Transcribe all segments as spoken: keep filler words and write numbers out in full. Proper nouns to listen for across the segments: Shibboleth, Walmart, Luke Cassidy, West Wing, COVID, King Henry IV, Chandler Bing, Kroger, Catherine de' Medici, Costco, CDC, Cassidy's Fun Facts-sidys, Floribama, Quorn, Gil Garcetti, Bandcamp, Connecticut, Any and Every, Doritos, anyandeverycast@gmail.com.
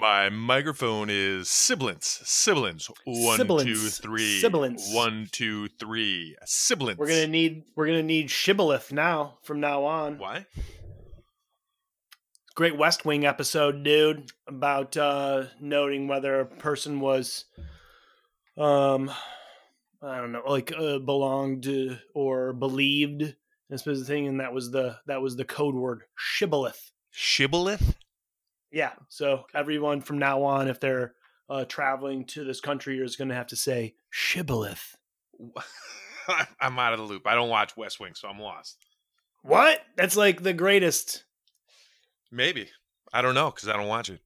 My microphone is sibilance. Sibilance. One, sibilance. two, three. Sibilance. One, two, three. Sibilance. We're gonna need we're gonna need Shibboleth now from now on. Why? Great West Wing episode, dude, about uh, noting whether a person was, um, I don't know, like uh, belonged or believed. This was the thing, and that was the that was the code word Shibboleth. Shibboleth. Yeah. So everyone from now on, if they're uh, traveling to this country, is going to have to say Shibboleth. I'm out of the loop. I don't watch West Wing, so I'm lost. What? That's like the greatest. Maybe. I don't know because I don't watch it.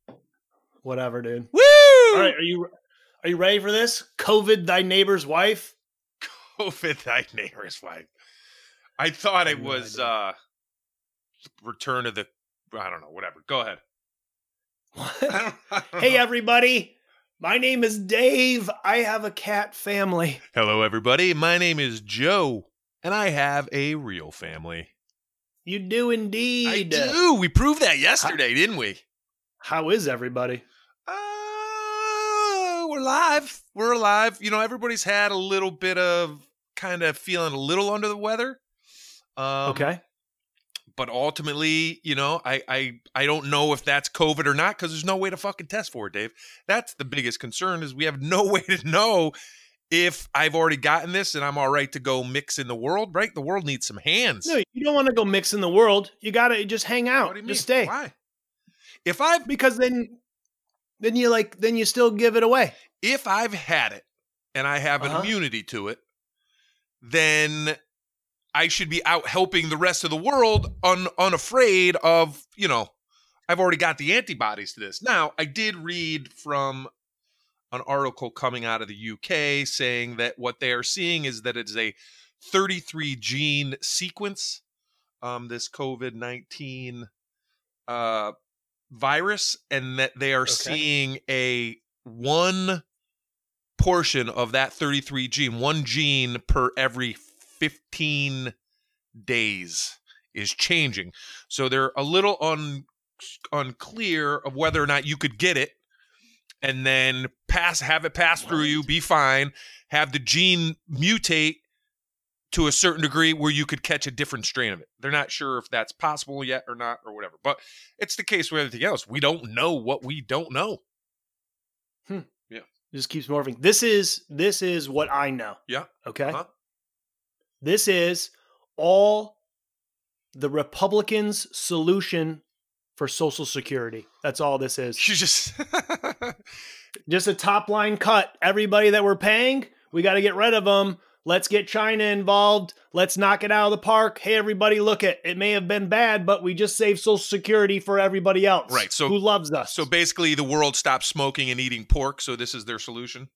Whatever, dude. Woo! All right, are you are you ready for this? COVID thy neighbor's wife? COVID thy neighbor's wife. I thought I it was uh, Return of the... I don't know, whatever. Go ahead. What? I don't, I don't hey, know. Everybody. My name is Dave. I have a cat family. Hello, everybody. My name is Joe, and I have a real family. You do indeed. I do. We proved that yesterday, how, didn't we? How is everybody? Uh, we're alive. We're alive. You know, everybody's had a little bit of kind of feeling a little under the weather. Um, okay. But ultimately, you know, I, I, I don't know if that's COVID or not because there's no way to fucking test for it, Dave. That's the biggest concern is we have no way to know if I've already gotten this and I'm all right to go mix in the world, right? The world needs some hands. No, you don't want to go mix in the world. You got to just hang out. What do you mean? Just stay. Why? If I've because then then you like then you still give it away. If I've had it and I have an uh-huh. immunity to it, then I should be out helping the rest of the world un, unafraid of, you know, I've already got the antibodies to this. Now, I did read from an article coming out of the U K saying that what they are seeing is that it is a thirty-three gene sequence, um, this COVID nineteen uh, virus, and that they are okay. seeing a one portion of that thirty-three gene, one gene per every fifteen days is changing. So they're a little un- unclear of whether or not you could get it and then pass, have it pass through you, be fine, have the gene mutate to a certain degree where you could catch a different strain of it. They're not sure if that's possible yet or not or whatever. But it's the case with everything else. We don't know what we don't know. Hmm. Yeah. It just keeps morphing. This is this is what I know. Yeah. Okay? Uh-huh. This is all the Republicans' solution for Social Security. That's all this is. You just just a top line cut. Everybody that we're paying, we got to get rid of them. Let's get China involved. Let's knock it out of the park. Hey, everybody, look at it. It may have been bad, but we just saved Social Security for everybody else. Right. So who loves us? So basically, the world stopped smoking and eating pork. So this is their solution.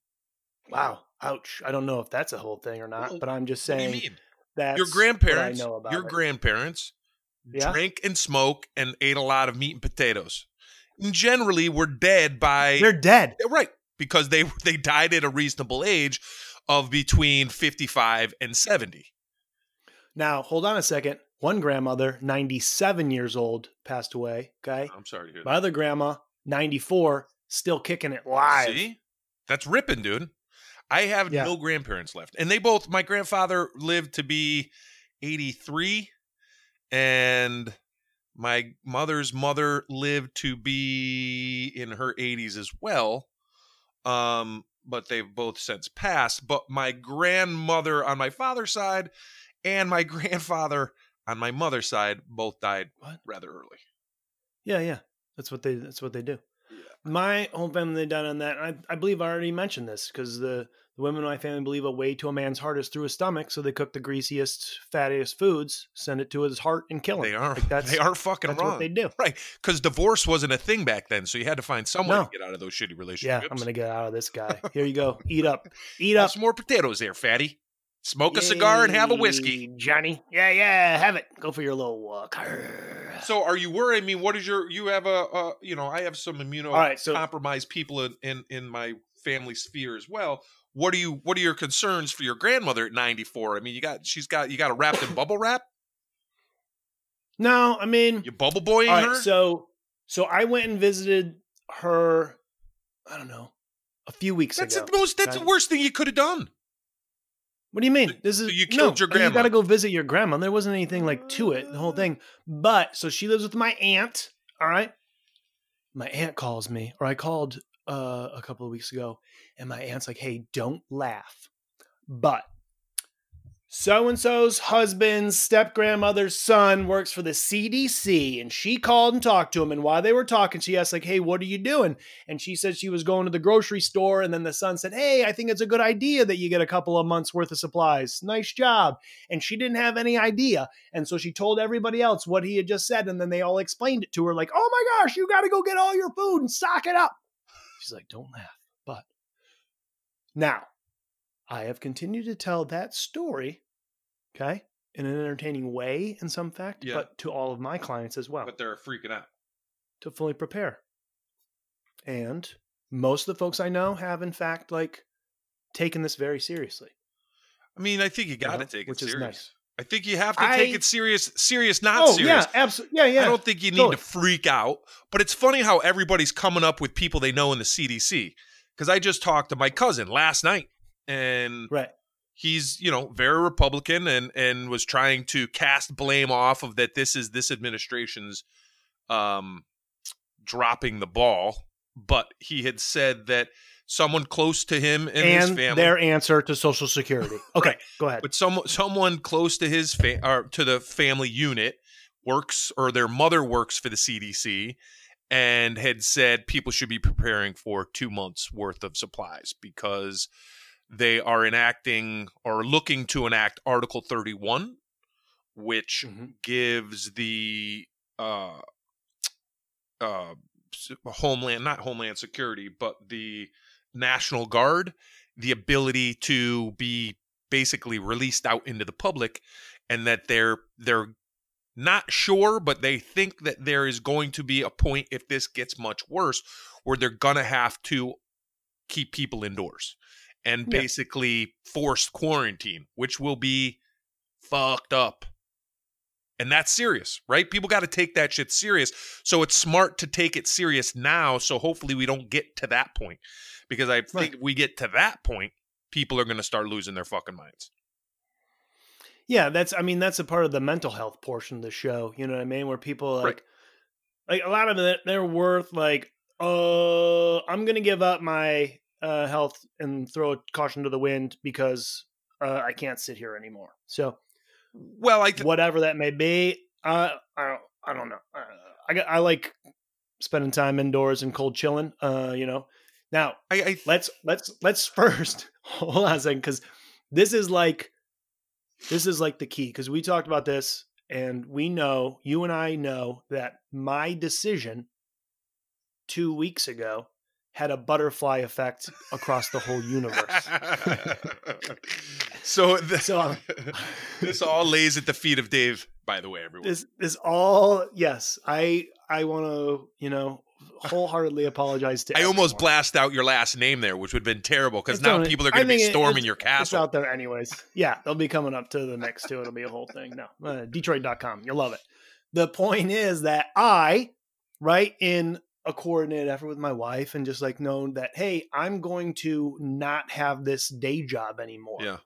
Wow. Ouch. I don't know if that's a whole thing or not, well, but I'm just saying. What do you mean? That's your grandparents. What I know about your it. grandparents. Yeah. Drank and smoke and ate a lot of meat and potatoes. And generally, we're dead by... They're dead. Right, because they they died at a reasonable age of between fifty-five and seventy. Now, hold on a second. One grandmother, ninety-seven years old, passed away, okay? I'm sorry to hear that. My other grandma, ninety-four, still kicking it live. See? That's ripping, dude. I have yeah. no grandparents left. And they both... My grandfather lived to be eighty-three. And my mother's mother lived to be in her eighties as well. Um, but they've both since passed. But my grandmother on my father's side and my grandfather on my mother's side both died what? rather early. Yeah, yeah. That's what they that's what they do. Yeah. My whole family died on that. I, I believe I already mentioned this because the, the women in my family believe a way to a man's heart is through his stomach, so they cook the greasiest, fattiest foods, send it to his heart, and kill him. They are, like that's, they are fucking that's wrong. That's what they do. Right, because divorce wasn't a thing back then, so you had to find someone no. to get out of those shitty relationships. Yeah, I'm going to get out of this guy. Here you go. Eat up. Eat up. Some more potatoes there, fatty. Smoke Yay, a cigar and have a whiskey. Johnny. Yeah, yeah, have it. Go for your little walk. So are you worried? I mean, what is your, you have a, uh, you know, I have some immunocompromised right, so, people in, in, in my family sphere as well. What are you, what are your concerns for your grandmother at ninety-four? I mean, you got, she's got, you got her wrapped in bubble wrap? No, I mean. You bubble boying right, her? So, so I went and visited her, I don't know, a few weeks that's ago. The most, that's the worst thing you could have done. What do you mean? This is you killed no, your grandma. You got to go visit your grandma. There wasn't anything like to it, the whole thing. But so she lives with my aunt. All right. My aunt calls me, or I called uh, a couple of weeks ago, and my aunt's like, "Hey, don't laugh, but so-and-so's husband's step-grandmother's son works for the C D C, and she called and talked to him, and while they were talking, she asked, like, hey, what are you doing? And she said she was going to the grocery store, and then the son said, hey, I think it's a good idea that you get a couple of months' worth of supplies. Nice job. And she didn't have any idea, and so she told everybody else what he had just said, and then they all explained it to her, like, oh my gosh, you got to go get all your food and stock it up. She's like, don't laugh, but now, I have continued to tell that story, okay, in an entertaining way in some fact, yeah. but to all of my clients as well. But they're freaking out. To fully prepare. And most of the folks I know have, in fact, like, taken this very seriously. I mean, I think you got to you know, take it serious. Nice. I think you have to I... take it serious, serious, not oh, serious. Yeah, absolutely. Yeah, yeah. I don't think you need totally. to freak out. But it's funny how everybody's coming up with people they know in the C D C. Because I just talked to my cousin last night. And right. he's, you know, very Republican and, and was trying to cast blame off of that this is this administration's um, dropping the ball. But he had said that someone close to him and, and his family. And their answer to Social Security. Okay, right. go ahead. But some, someone close to his fa- or to the family unit works or their mother works for the C D C and had said people should be preparing for two months worth of supplies because – they are enacting or looking to enact Article thirty-one, which mm-hmm. gives the uh, uh, homeland, not Homeland Security, but the National Guard, the ability to be basically released out into the public, and that they're they're not sure, but they think that there is going to be a point if this gets much worse where they're going to have to keep people indoors. And basically yeah. forced quarantine, which will be fucked up. And that's serious, right? People got to take that shit serious. So it's smart to take it serious now. So hopefully we don't get to that point. Because I think right. if we get to that point, people are going to start losing their fucking minds. Yeah, that's, I mean, that's a part of the mental health portion of the show. You know what I mean? Where people like, right. like a lot of it, they're worth like, oh, uh, I'm going to give up my... Uh, health and throw caution to the wind because uh, I can't sit here anymore. So, well, I th- whatever that may be, uh, I don't, I don't know. Uh, I I like spending time indoors and cold chilling. Uh, you know. Now I, I th- let's let's let's first hold on a second because this is like this is like the key because we talked about this and we know you and I know that my decision two weeks ago had a butterfly effect across the whole universe. so the, so um, this all lays at the feet of Dave, by the way, everyone. This is all, yes. I I want to, you know, wholeheartedly apologize to I everyone. Almost blast out your last name there, which would have been terrible because now only, people are going to be storming it, your castle. It's out there anyways. Yeah, they'll be coming up to the next two. It'll be a whole thing. No, uh, Detroit dot com. You'll love it. The point is that I, right in... a coordinated effort with my wife and just like known that, hey, I'm going to not have this day job anymore. Yeah.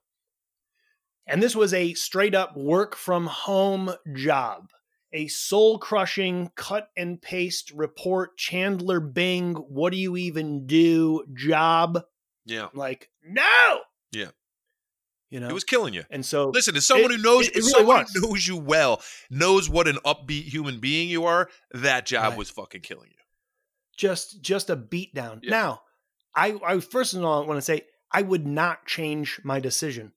And this was a straight up work from home job, a soul crushing cut and paste report, Chandler Bing. What do you even do job? Yeah. Like, no. Yeah. You know, it was killing you. And so listen, as someone it, who knows, it, it if really someone was. knows you well, knows what an upbeat human being you are, that job right. was fucking killing you. Just just a beatdown. Yeah. Now, I, I first of all want to say I would not change my decision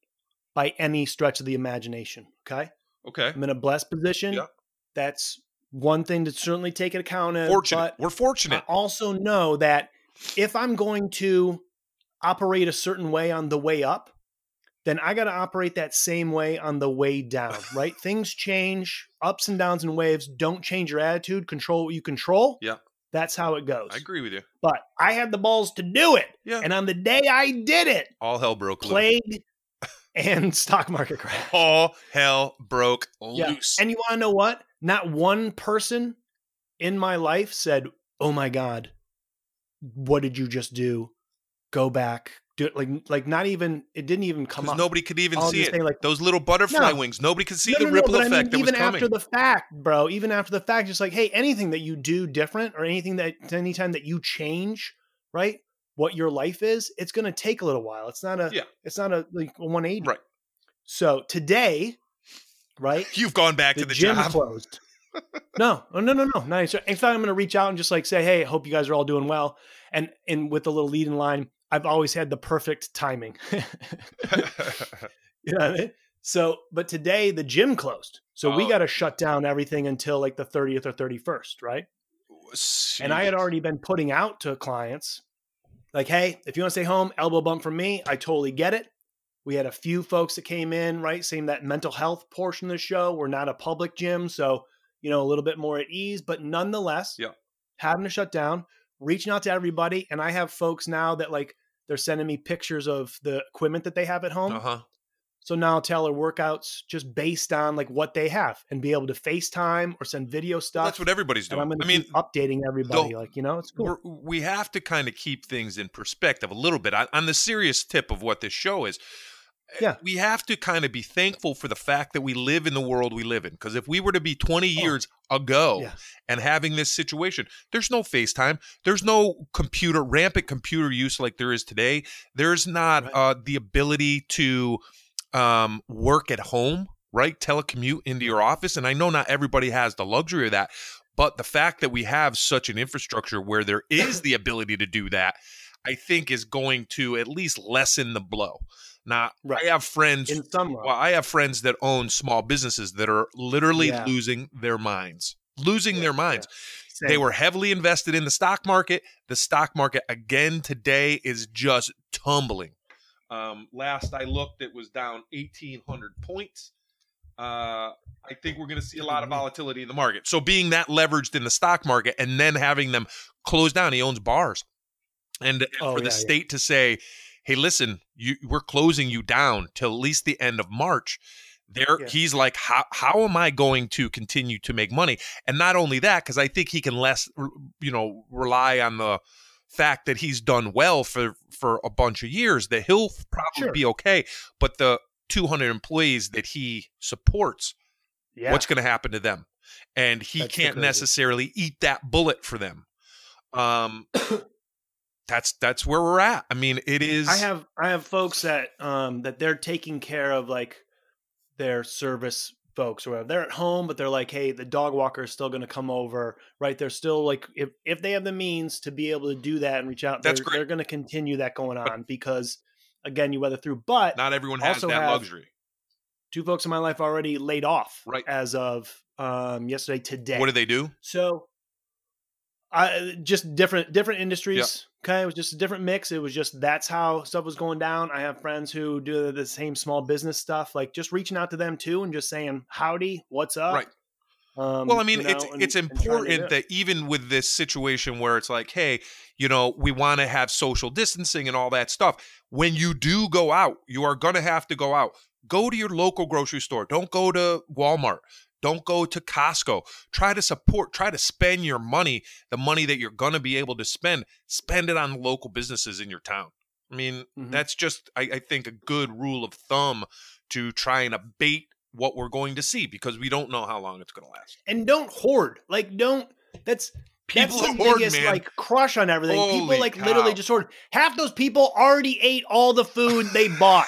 by any stretch of the imagination. Okay. Okay. I'm in a blessed position. Yeah. That's one thing to certainly take into account. Of, fortunate. We're fortunate. I also know that if I'm going to operate a certain way on the way up, then I got to operate that same way on the way down, right? Things change, ups and downs and waves. Don't change your attitude. Control what you control. Yeah. That's how it goes. I agree with you. But I had the balls to do it. Yeah. And on the day I did it, all hell broke loose. Plague and stock market crash. All hell broke yeah. loose. And you want to know what? Not one person in my life said, oh my God, what did you just do? Go back. Do it, like, like not even, it didn't even come up. Nobody could even see it. Saying, like, those little butterfly no, wings. Nobody could see no, no, the ripple no, effect I mean, that was coming. Even after the fact, bro, even after the fact, just like, hey, anything that you do different or anything that, anytime that you change, right, what your life is, it's going to take a little while. It's not a, yeah. it's not a like a one eighty. Right. So today, right. You've gone back the to the gym job. Closed. No, no, no, no, no. Nice. In fact, I'm going to reach out and just like say, hey, I hope you guys are all doing well. And, and with the little lead in line, I've always had the perfect timing. You know what I mean? So, but today the gym closed. So oh. we got to shut down everything until like the thirtieth or thirty-first. Right. Jeez. And I had already been putting out to clients like, hey, if you want to stay home, elbow bump from me. I totally get it. We had a few folks that came in, right? Same that mental health portion of the show. We're not a public gym. So, you know, a little bit more at ease, but nonetheless, yeah. having to shut down, reaching out to everybody. And I have folks now that like, they're sending me pictures of the equipment that they have at home. Uh-huh. So now I'll tailor workouts just based on like what they have and be able to FaceTime or send video stuff. Well, that's what everybody's doing. And I'm I mean, updating everybody. The, like, you know, it's cool. We have to kind of keep things in perspective a little bit on, on the serious tip of what this show is. Yeah. We have to kind of be thankful for the fact that we live in the world we live in. Because if we were to be twenty years oh. ago yeah. and having this situation, there's no FaceTime. There's no computer, rampant computer use like there is today. There's not right. uh, the ability to um, work at home, right? Telecommute into your office. And I know not everybody has the luxury of that. But the fact that we have such an infrastructure where there is the ability to do that, I think is going to at least lessen the blow. Now, right. I have friends. In some well, I have friends that own small businesses that are literally yeah. losing their minds, losing yeah, their minds. Yeah. They were heavily invested in the stock market. The stock market again today is just tumbling. Um, last I looked, it was down eighteen hundred points. Uh, I think we're going to see a lot of volatility in the market. So being that leveraged in the stock market and then having them close down, he owns bars, and, and oh, for yeah, the state yeah. to say, hey, listen, you, we're closing you down till at least the end of March. There, yeah. he's like, how how am I going to continue to make money? And not only that, because I think he can less, you know, rely on the fact that he's done well for for a bunch of years, that he'll probably sure. be okay. But the two hundred employees that he supports, yeah. what's going to happen to them? And he that's can't necessarily eat that bullet for them. Um. That's that's where we're at. I mean, it is. I have I have folks that um that they're taking care of like their service folks or whatever. They're at home, but they're like, hey, the dog walker is still going to come over, right? They're still like, if if they have the means to be able to do that and reach out, that's they're, great. They're going to continue that going on but, because again, you weather through. But not everyone has that luxury. Two folks in my life already laid off, right? As of um yesterday, today. What do they do? So, I just different different industries. Yep. Okay. It was just a different mix. It was just, that's how stuff was going down. I have friends who do the same small business stuff, like just reaching out to them too. And just saying, howdy, what's up? Right. Um, well, I mean, you know, it's, and, it's important that even with this situation where it's like, hey, you know, we want to have social distancing and all that stuff. When you do go out, you are going to have to go out, go to your local grocery store. Don't go to Walmart. Don't go to Costco. Try to support, try to spend your money, the money that you're going to be able to spend, spend it on local businesses in your town. I mean, mm-hmm. that's just, I, I think, a good rule of thumb to try and abate what we're going to see because we don't know how long it's going to last. And don't hoard. Like, don't, that's, people that's the hoard, biggest, man. Like, crush on everything. Holy people, like, cow. Literally just hoard. Half those people already ate all the food they bought.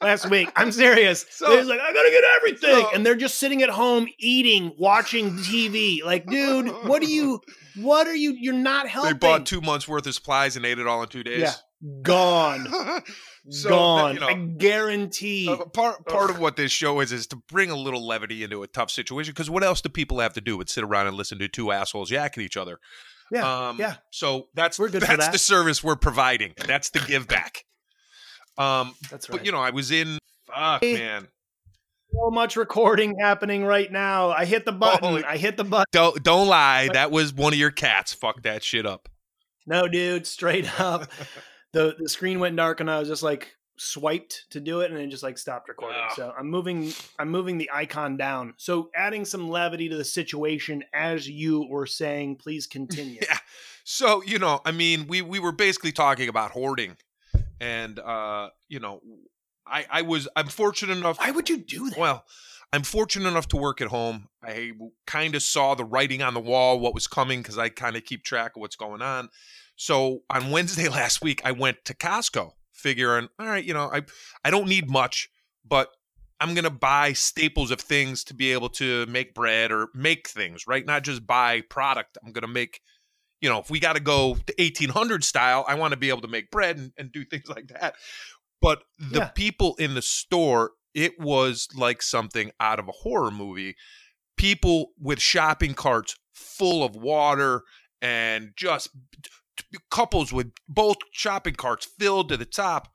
Last week. I'm serious. So, they're like, I gotta get everything. So, and they're just sitting at home eating, watching T V. Like, dude, what do you, what are you, you're not helping. They bought two months worth of supplies and ate it all in two days. Yeah. Gone. so, Gone. You know, I guarantee. Uh, part part of what this show is, is to bring a little levity into a tough situation. Because what else do people have to do but sit around and listen to two assholes yak at each other? Yeah. Um, yeah. So that's, we're good that's for that. The service we're providing. That's the give back. Um, That's right. But you know, I was in. Fuck, man. So much recording happening right now. I hit the button. Holy, I hit the button. Don't don't lie. That was one of your cats. Fuck that shit up. No, dude. Straight up, the the screen went dark, and I was just like swiped to do it, and it just like stopped recording. Wow. So I'm moving. I'm moving the icon down. So adding some levity to the situation, as you were saying. Please continue. Yeah. So, you know, I mean, we, we were basically talking about hoarding and, uh, you know, I, I was, I'm fortunate enough. Why would you do that? Well, I'm fortunate enough to work at home. I kind of saw the writing on the wall, what was coming, because I kind of keep track of what's going on. So on Wednesday last week, I went to Costco figuring, all right, you know, I, I don't need much, but I'm going to buy staples of things to be able to make bread or make things, right? Not just buy product. I'm going to make, you know, if we got to go to eighteen hundred style, I want to be able to make bread and, and do things like that. But the yeah. people in the store, it was like something out of a horror movie. People with shopping carts full of water and just couples with both shopping carts filled to the top.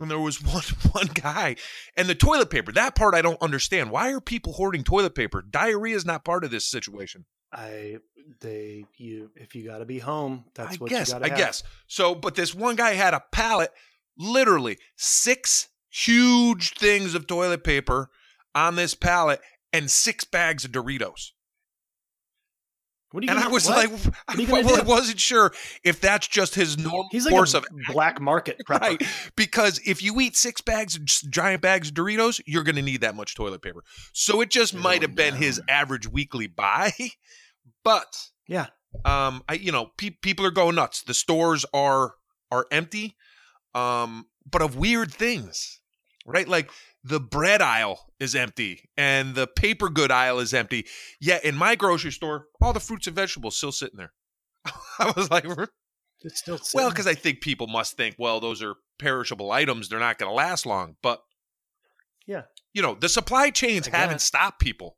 And there was one one guy, and the toilet paper, that part I don't understand. Why are people hoarding toilet paper? Diarrhea is not part of this situation. I they you if you got to be home, that's I what guess, you got to I have. guess. So, but this one guy had a pallet, literally six huge things of toilet paper on this pallet and six bags of Doritos. What are you and gonna, I was what? like, I, well, I wasn't sure if that's just his normal He's like course a of black market, prepper. Right? Because if you eat six bags, giant bags of Doritos, you're going to need that much toilet paper. So it just oh, might have no. been his average weekly buy. But yeah, um, I you know pe people are going nuts. The stores are are empty, um, but of weird things, right? Like. The bread aisle is empty and the paper good aisle is empty. Yet in my grocery store, all the fruits and vegetables still sitting there. I was like, it's still sitting. Well, because I think people must think, well, those are perishable items. They're not going to last long. But, yeah, you know, the supply chains haven't stopped people.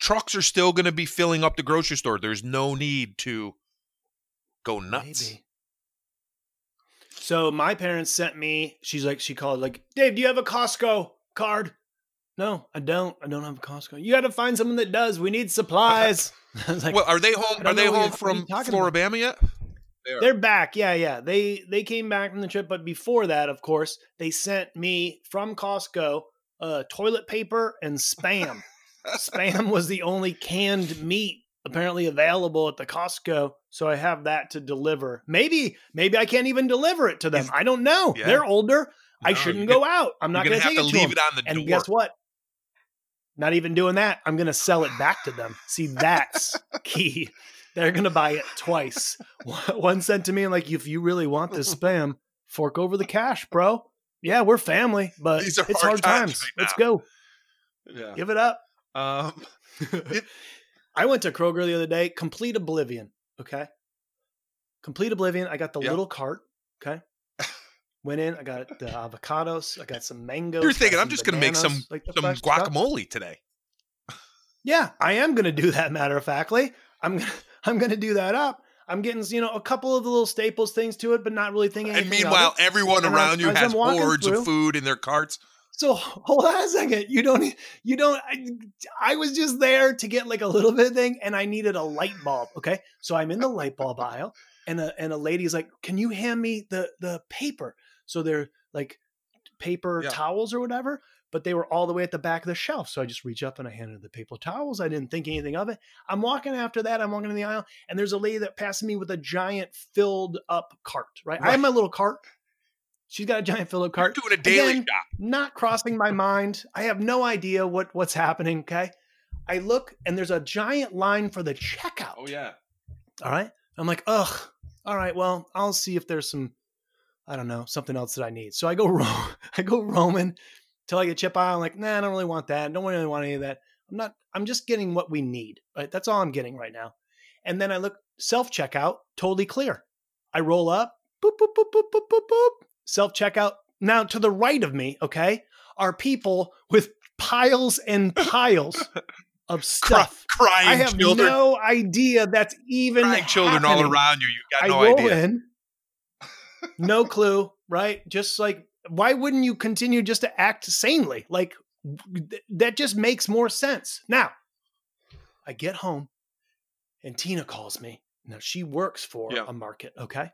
Trucks are still going to be filling up the grocery store. There's no need to go nuts. Maybe. So my parents sent me, she's like, she called like, Dave, do you have a Costco card? No, I don't. I don't have a Costco. You got to find someone that does. We need supplies. I was like, well, are they home? Are they home from Floribama yet? They They're back. Yeah. Yeah. They, they came back from the trip. But before that, of course, they sent me from Costco, uh, toilet paper and Spam. Spam was the only canned meat apparently available at the Costco. So I have that to deliver. Maybe, maybe I can't even deliver it to them. I don't know. Yeah. They're older. No, I shouldn't go gonna, out. I'm not going to take it to leave them. It on the and door. Guess what? Not even doing that. I'm going to sell it back to them. See, that's key. They're going to buy it twice. One sent to me and like, if you really want this Spam, fork over the cash, bro. Yeah, we're family, but it's hard, hard times. times. Right Let's go. Yeah. Give it up. Um, it I went to Kroger the other day, complete oblivion. Okay. Complete oblivion. I got the yep. little cart. Okay. Went in. I got the avocados. I got some mangoes. You're thinking I'm just going to make some, like some guacamole stuff. today. Yeah, I am going to do that. Matter of factly, I'm gonna, I'm going to do that up. I'm getting, you know, a couple of the little staples things to it, but not really thinking. And meanwhile, of it. everyone and around I, you has hordes of food in their carts. So hold on a second. You don't, you don't, I, I was just there to get like a little bit of thing and I needed a light bulb. Okay. So I'm in the light bulb aisle and a, and a lady's like, can you hand me the, the paper? So they're like paper yeah. towels or whatever, but they were all the way at the back of the shelf. So I just reach up and I handed the paper towels. I didn't think anything of it. I'm walking after that. I'm walking in the aisle and there's a lady that passed me with a giant filled up cart, right? right. I have my little cart. She's got a giant Phillip cart. You're doing a daily Again, job. Not crossing my mind. I have no idea what, what's happening, okay? I look, and there's a giant line for the checkout. Oh, yeah. All right? I'm like, ugh. All right, well, I'll see if there's some, I don't know, something else that I need. So I go ro I go roaming until I get chip aisle. I'm like, nah, I don't really want that. I don't really want any of that. I'm not. I'm just getting what we need. Right? That's all I'm getting right now. And then I look, self-checkout, totally clear. I roll up, boop, boop, boop, boop, boop, boop, boop. Self-checkout. Now, to the right of me, okay, are people with piles and piles of stuff. Cry, crying I have children. no idea that's even Crying children happening. all around you. You've got no I roll idea. In, no clue, right? Just like, why wouldn't you continue just to act sanely? Like, th that just makes more sense. Now, I get home, and Tina calls me. Now, she works for yeah. a market, okay?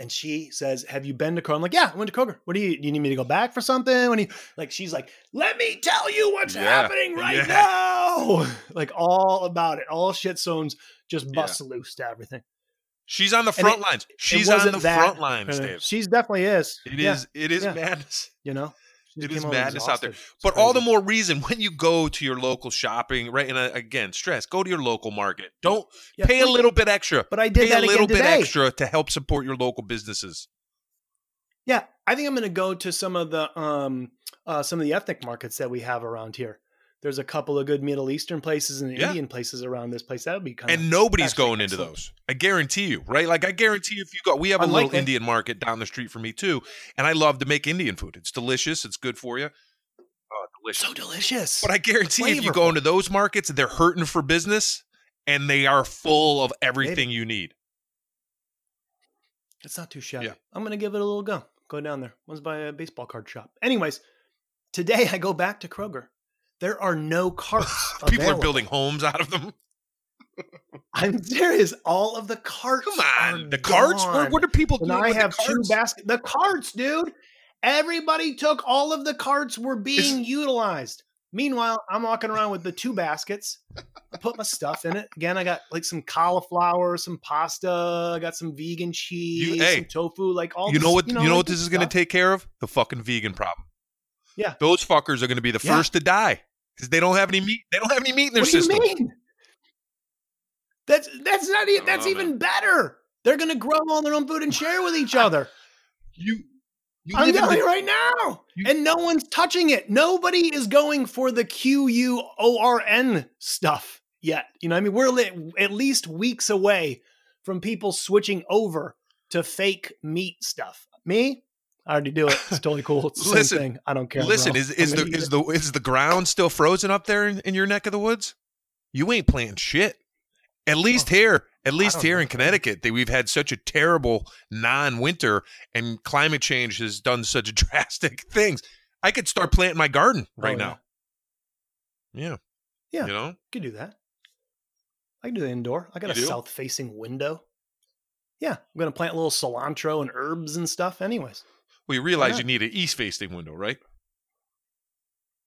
And she says, have you been to Kroger? I'm like, yeah, I went to Kroger. What do you, do you need me to go back for something? When he, like, she's like, let me tell you what's yeah. happening right yeah. now. Like all about it. All shit zones just bust yeah. loose to everything. She's on the front it, lines. She's on the that. front lines, Dave. She's definitely is. It yeah. is. It is yeah. madness. You know, she it is madness exhausted. out there. It's but crazy. All the more reason when you go to your local shopping, right? And uh, again, stress. Go to your local market. Don't yeah, pay a little bit extra. But I did pay that a little again bit today. extra to help support your local businesses. Yeah, I think I'm going to go to some of the um uh, some of the ethnic markets that we have around here. There's a couple of good Middle Eastern places and yeah. Indian places around this place. That would be kind and of And nobody's going excellent. into those. I guarantee you, right? Like I guarantee you if you go, we have Unlikely. a little Indian market down the street from me too. And I love to make Indian food. It's delicious. It's good for you. Oh, delicious. So delicious. But I guarantee Flavorful. if you go into those markets, they're hurting for business and they are full of everything Maybe. you need. It's not too shabby. Yeah. I'm going to give it a little go. Go down there. One's by a baseball card shop. Anyways, today I go back to Kroger. There are no carts. People available. are building homes out of them. I'm serious. All of the carts. Come on, are the carts. Where, what are people doing? And I have two baskets. The carts, dude. Everybody took all of the carts. Were being it's... utilized. Meanwhile, I'm walking around with the two baskets. I put my stuff in it. Again, I got like some cauliflower, some pasta. I got some vegan cheese, you, hey, some tofu. Like all. You know this, what? You know, you know what this is going to take care of? The fucking vegan problem. Yeah, those fuckers are going to be the yeah. first to die. Because they don't have any meat. They don't have any meat in their what do system. You mean? That's that's not e- that's even man. better. They're gonna grow all their own food and share with each other. You, you I'm telling you right now, you, and no one's touching it. Nobody is going for the Q U O R N stuff yet. You know, what I mean, we're li- at least weeks away from people switching over to fake meat stuff. Me. I already do it. It's totally cool. It's the listen, same thing. I don't care. Listen, bro. is is the is it. the is the ground still frozen up there in, in your neck of the woods? You ain't planting shit. At least oh, here, at least here know. in Connecticut, that we've had such a terrible non-winter, and climate change has done such drastic things. I could start planting my garden right oh, yeah. now. Yeah, yeah. You know, I could do that. I can do the indoor. I got you a do? south-facing window. Yeah, I'm gonna plant a little cilantro and herbs and stuff. Anyways. Well, you realize yeah. you need an east-facing window, right?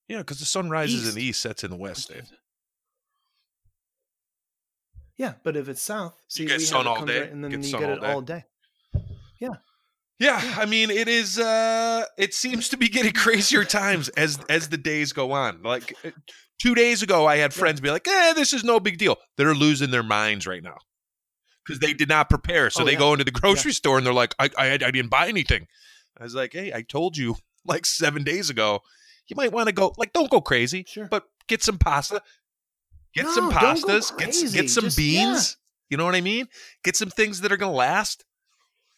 Yeah, because the sun rises east. in the east, sets in the west, Dave. Yeah, but if it's south, see, you get we sun all day, right, and then get you sun get all it day. all day. Yeah. yeah, yeah. I mean, it is. Uh, it seems to be getting crazier times as as the days go on. Like two days ago, I had friends yeah. be like, "Eh, this is no big deal." They're losing their minds right now because they did not prepare. So oh, they yeah. go into the grocery yeah. store and they're like, "I I, I didn't buy anything." I was like, hey, I told you like seven days ago, you might want to go, like, don't go crazy, sure. but get some pasta, get no, some pastas, get, get some Just, beans. Yeah. You know what I mean? Get some things that are going to last.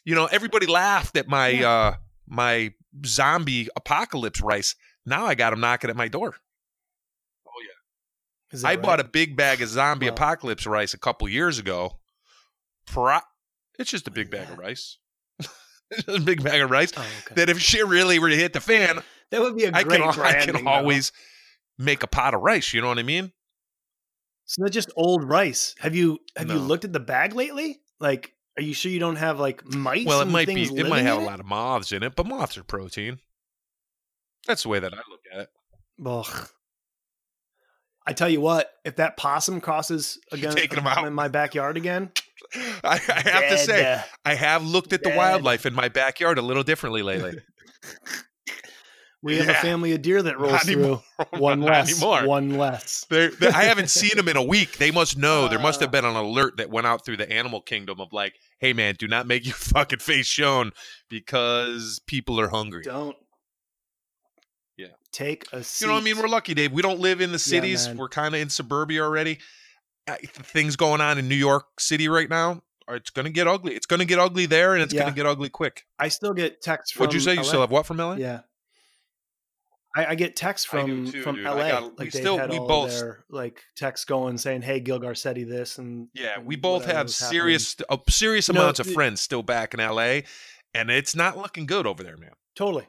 You know, everybody laughed at my, yeah. uh, my zombie apocalypse rice. Now I got them knocking at my door. Oh yeah. I right? bought a big bag of zombie wow. apocalypse rice a couple years ago. Pro- it's just a big bag of rice. A big bag of rice. Oh, okay. That if shit really were to hit the fan, that would be a great I can, branding, I can always though. make a pot of rice. You know what I mean? It's not just old rice. Have you have no. you looked at the bag lately? Like, are you sure you don't have like mice? Well, it and might be. It might have a it? lot of moths in it, but moths are protein. That's the way that I look at it. Ugh. I tell you what, if that possum crosses again uh, in my backyard again, I, I have dead. to say, I have looked at dead. the wildlife in my backyard a little differently lately. we yeah. have a family of deer that rolls not through. One not less. Not one less. They're, they're, I haven't seen them in a week. They must know. Uh, there must have been an alert that went out through the animal kingdom of like, hey, man, do not make your fucking face shown because people are hungry. Don't. Yeah. Take a seat. You know what I mean? We're lucky, Dave. We don't live in the cities. Yeah, we're kind of in suburbia already. Uh, things going on in New York City right now, are, it's going to get ugly. It's going to get ugly there, and it's yeah. going to get ugly quick. I still get texts from What'd you say? L A. You still have what from L A? Yeah. I, I get texts from, too, from L A. Got, like, they had we all both, their like, texts going saying, hey, Gil Garcetti, this. and Yeah, we both have serious uh, serious you amounts know, of it, friends still back in L A, and it's not looking good over there, man. Totally.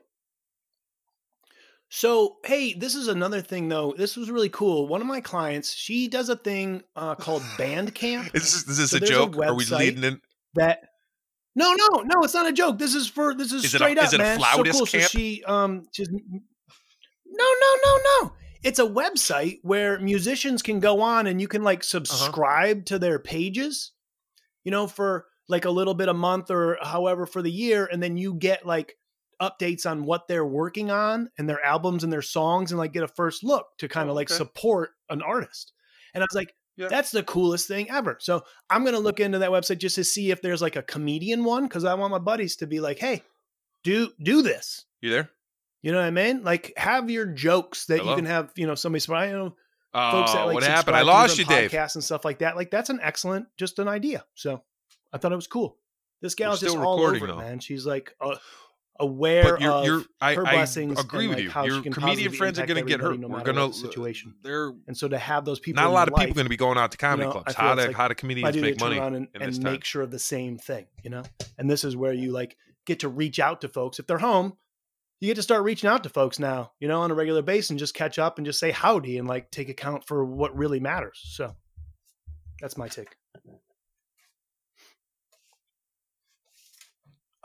So, hey, this is another thing, though. This was really cool. One of my clients, she does a thing uh, called Bandcamp. is this, is this so a joke? A Are we leading in? That... No, no, no. It's not a joke. This is for this is, is straight it a, up, is it man. A flautist so cool. camp? So she, um, she's... No, no, no, no. It's a website where musicians can go on and you can like subscribe uh-huh. to their pages. You know, for like a little bit a month or however for the year. And then you get like updates on what they're working on and their albums and their songs and like get a first look to kind of oh, like okay. support an artist. And I was like, yeah. that's the coolest thing ever. So I'm going to look into that website just to see if there's like a comedian one. Cause I want my buddies to be like, hey, do, do this. You there? You know what I mean? Like have your jokes that Hello? you can have, you know, somebody, you know, oh, folks that like what happened? I lost you, Dave. Podcasts and stuff like that. Like that's an excellent, just an idea. So I thought it was cool. This gal's just all over, though. man. She's like uh, aware you're, of you're, I, her blessings. I agree with like you. Your comedian friends are going to get hurt. No We're going to the situation. They're and so to have those people. Not a lot of life, people are going to be going out to comedy you know, clubs. How to like, how to comedians make money and, in this and make sure of the same thing, you know. And this is where you like get to reach out to folks if they're home. You get to start reaching out to folks now, you know, on a regular basis and just catch up and just say howdy and like take account for what really matters. So that's my take.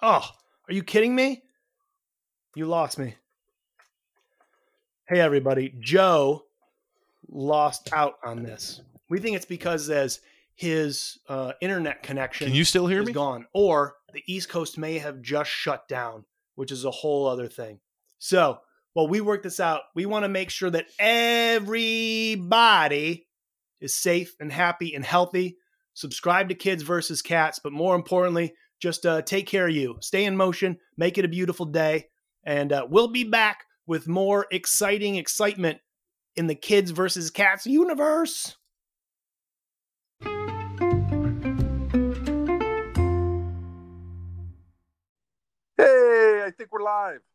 Oh, are you kidding me? You lost me. Hey, everybody. Joe lost out on this. We think it's because as his uh, internet connection Can you still hear is me? gone, or the East Coast may have just shut down, which is a whole other thing. So while we work this out, we want to make sure that everybody is safe and happy and healthy. Subscribe to Kids versus Cats, but more importantly, Just uh, take care of you. Stay in motion. Make it a beautiful day. And uh, we'll be back with more exciting excitement in the Kids versus Cats universe. Hey, I think we're live.